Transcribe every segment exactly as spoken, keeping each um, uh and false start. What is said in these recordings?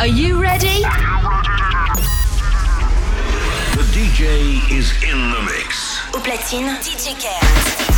Are you ready? The D J is in the mix. Au platine, D J Care.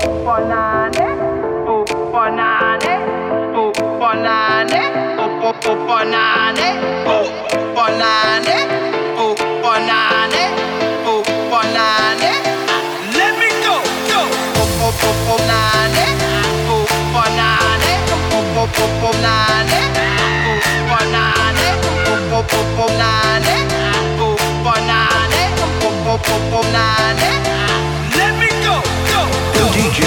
Let me go, go, go. The D J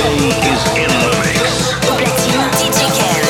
is in the mix. Au platine, D J Care.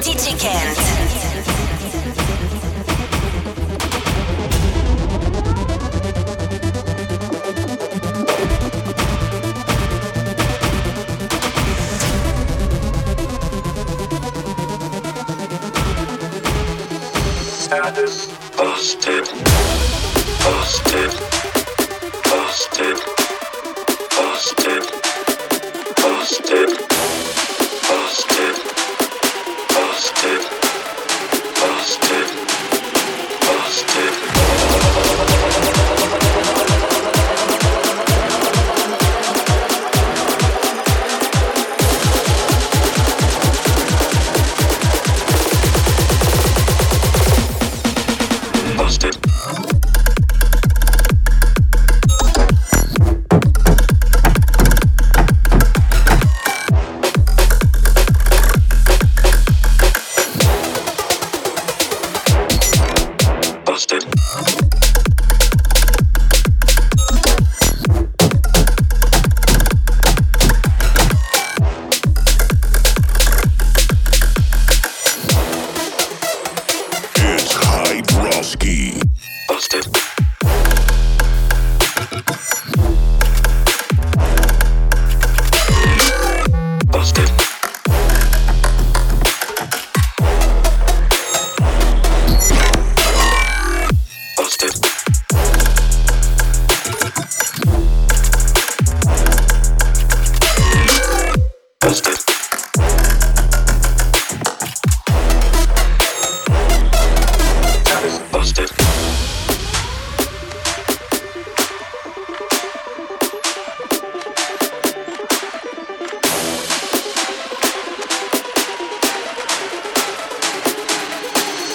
D J Care. Status busted, busted, busted, busted, busted, busted, busted, busted,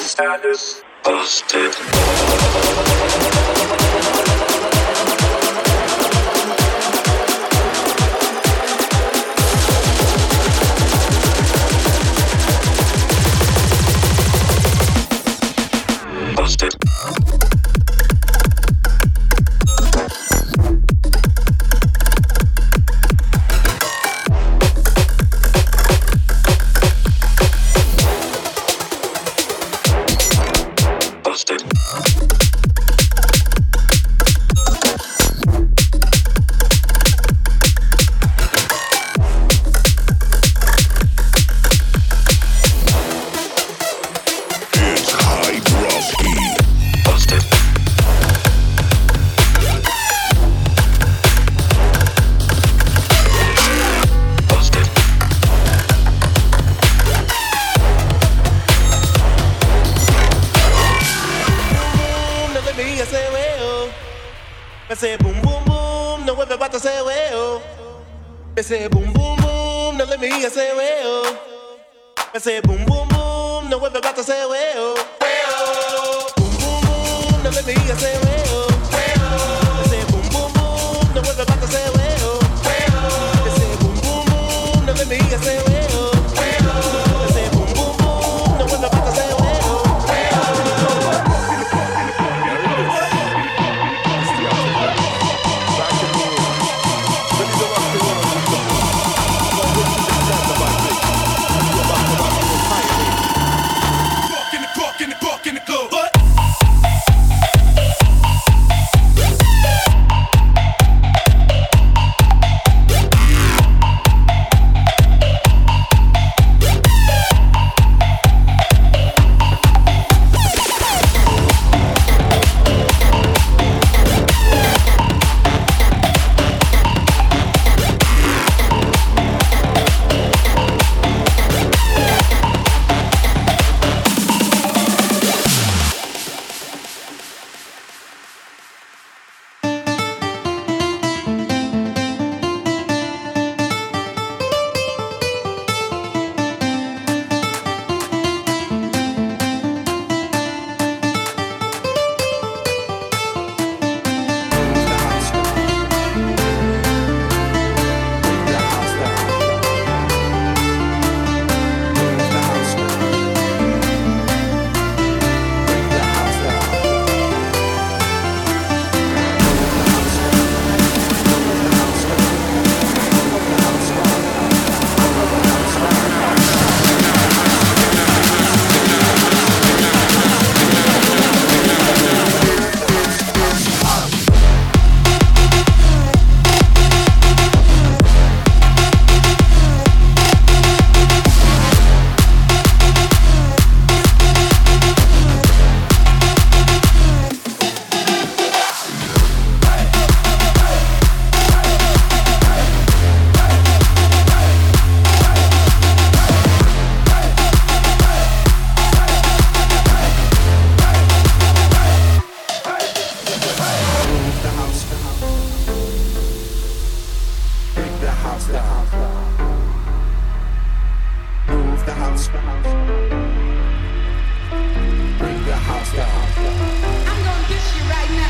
Status busted. Busted. Say boom boom boom, now let me hear you say well. I say boom boom boom, now we're about to say well. Well, boom boom boom, now let me hear you say well. Well, I say boom boom boom, now we're about to say well. Well, I say boom boom boom, now let me hear you say well. Well, I say boom boom boom, now we're about to say well. In the club, in the club, in the club, but house, the house, the house. Move the house, the house. Bring the house, the house, the house. I'm gonna get you right now.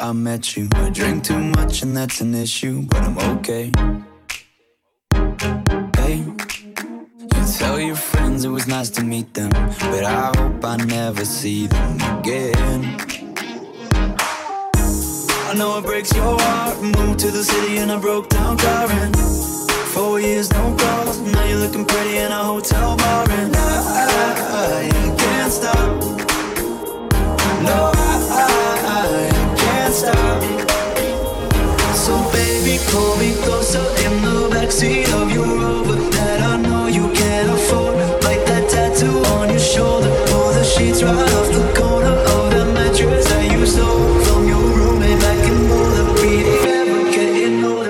I met you. I drink too much and that's an issue, but I'm okay. Hey, you tell your friends it was nice to meet them, but I hope I never see them again. I know it breaks your heart. Moved to the city in a broke down car and four years no calls. Now you're looking pretty in a hotel bar and I, I, I can't stop. No, I, I, I stop. So baby, pull me closer in the backseat of your Rover that I know you can't afford, like that tattoo on your shoulder. Pull the sheets right off the corner of that mattress that you stole from your roommate back in Boulder. We're never getting older.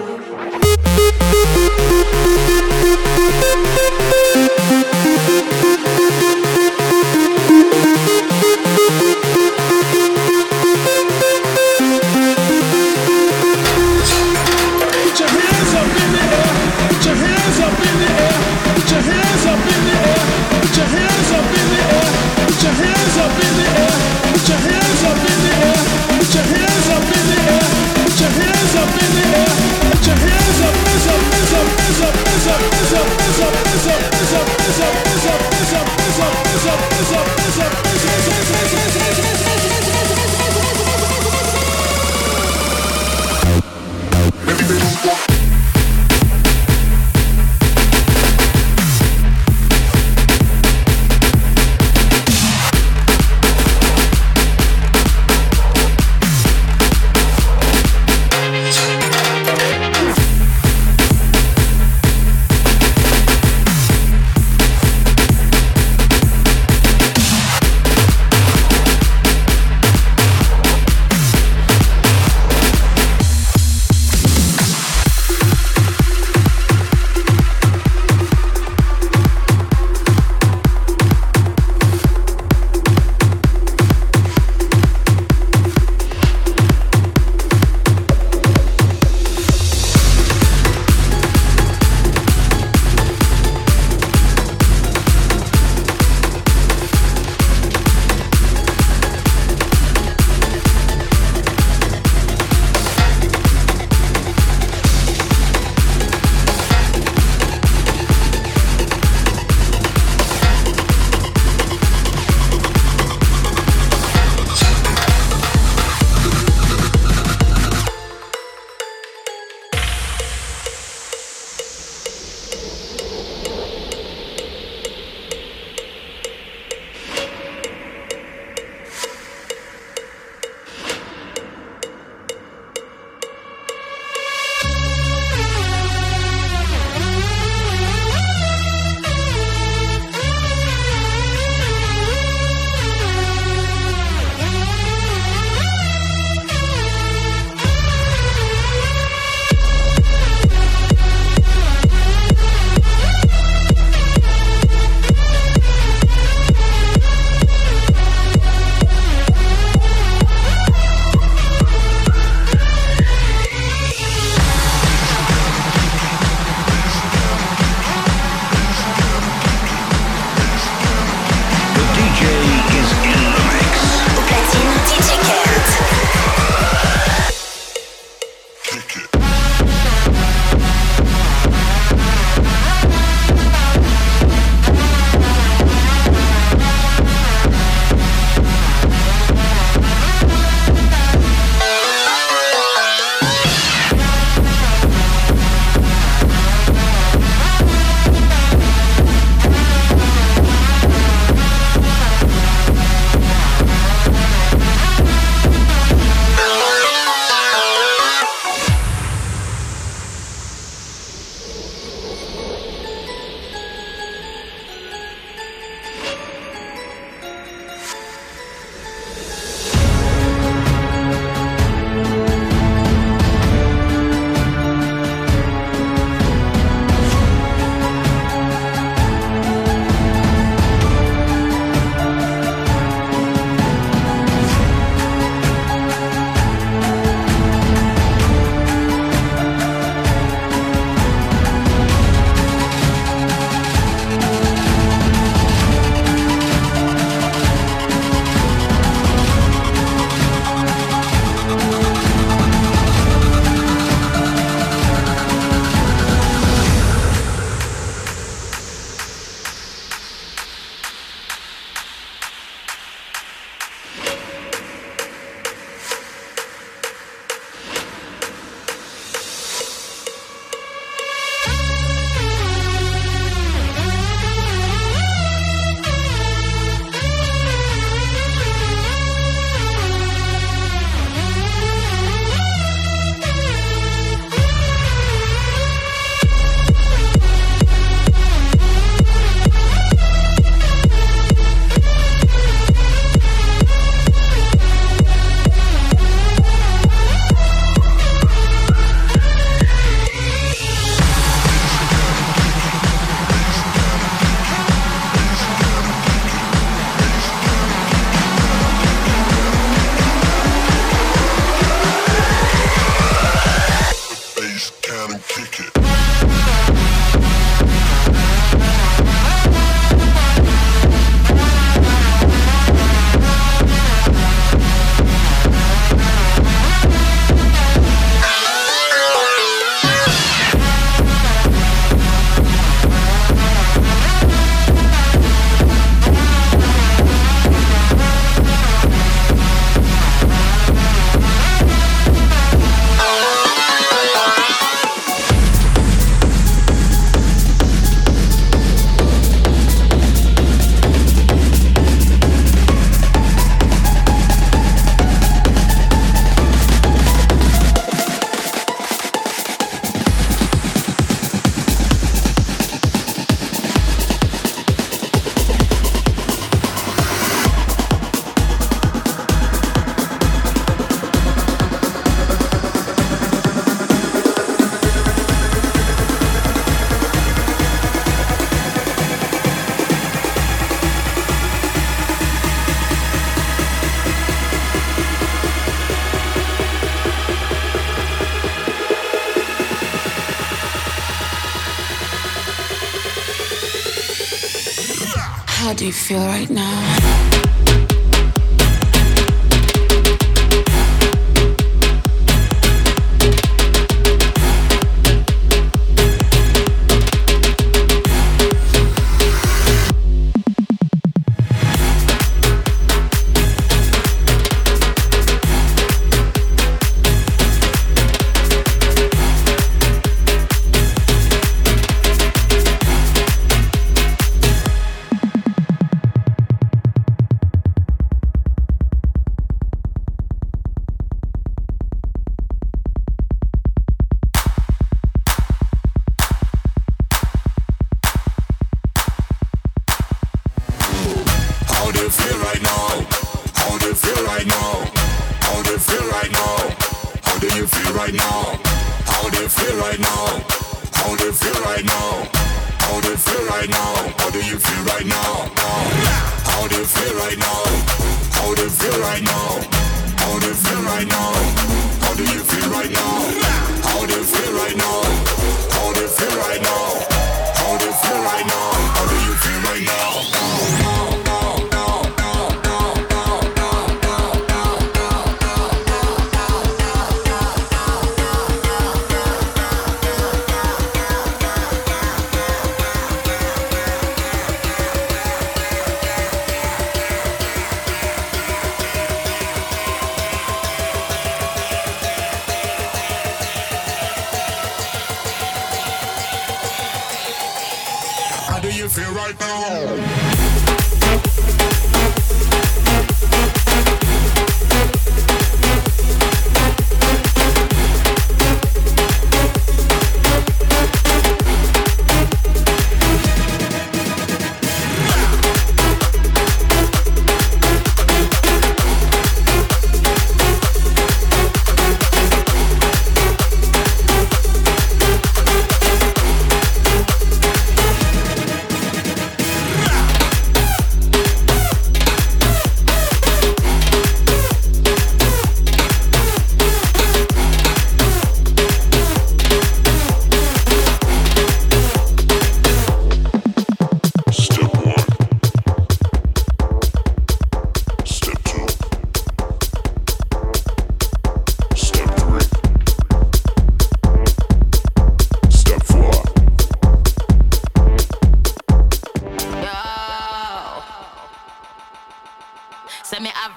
How do you feel right now?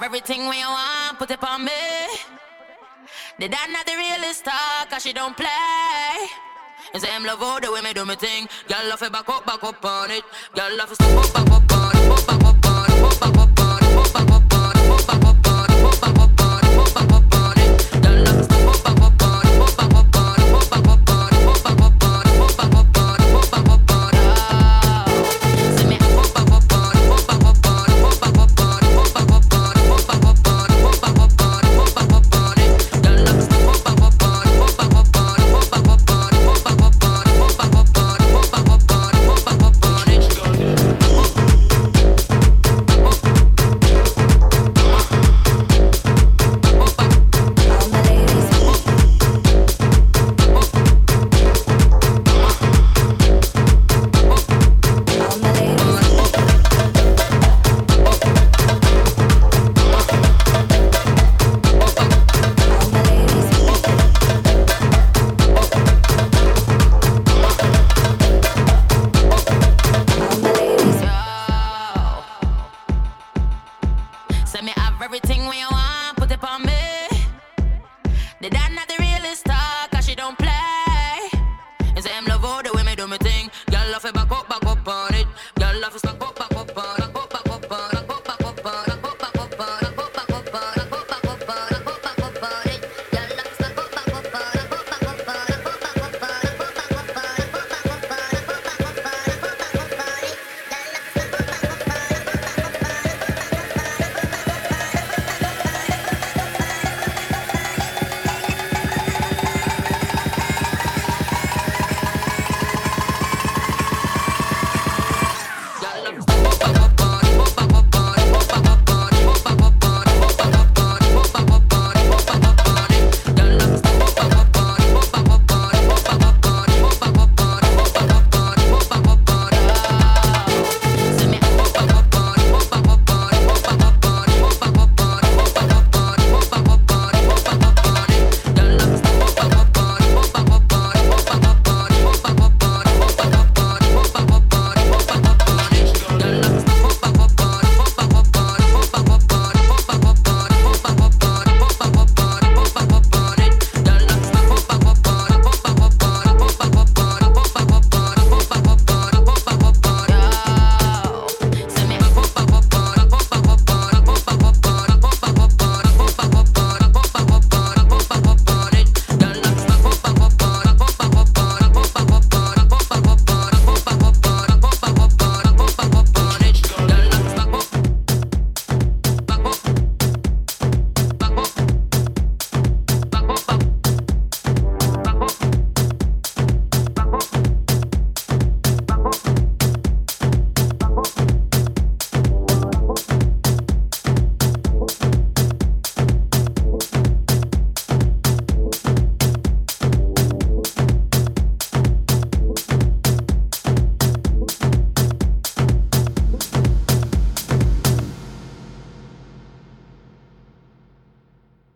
Everything when you want, put it on me. They that not the realest talk, cause she don't play. And say I'm love all the way me do me thing. Girl love it back up, back up on it. Girl love it step up, back up on it. Pop back up on it, pop back up on it, pop back up on it, pop back up on it, pop back up on it, pop back up on it. Girl love it step up, back up on it, pop back up on it, pop back up on it, pop back up on it, pop back up on it, pop back up on it. Say me I pop back up on it, pop back up on it, pop back up on it, pop back up on it. Girl, love it.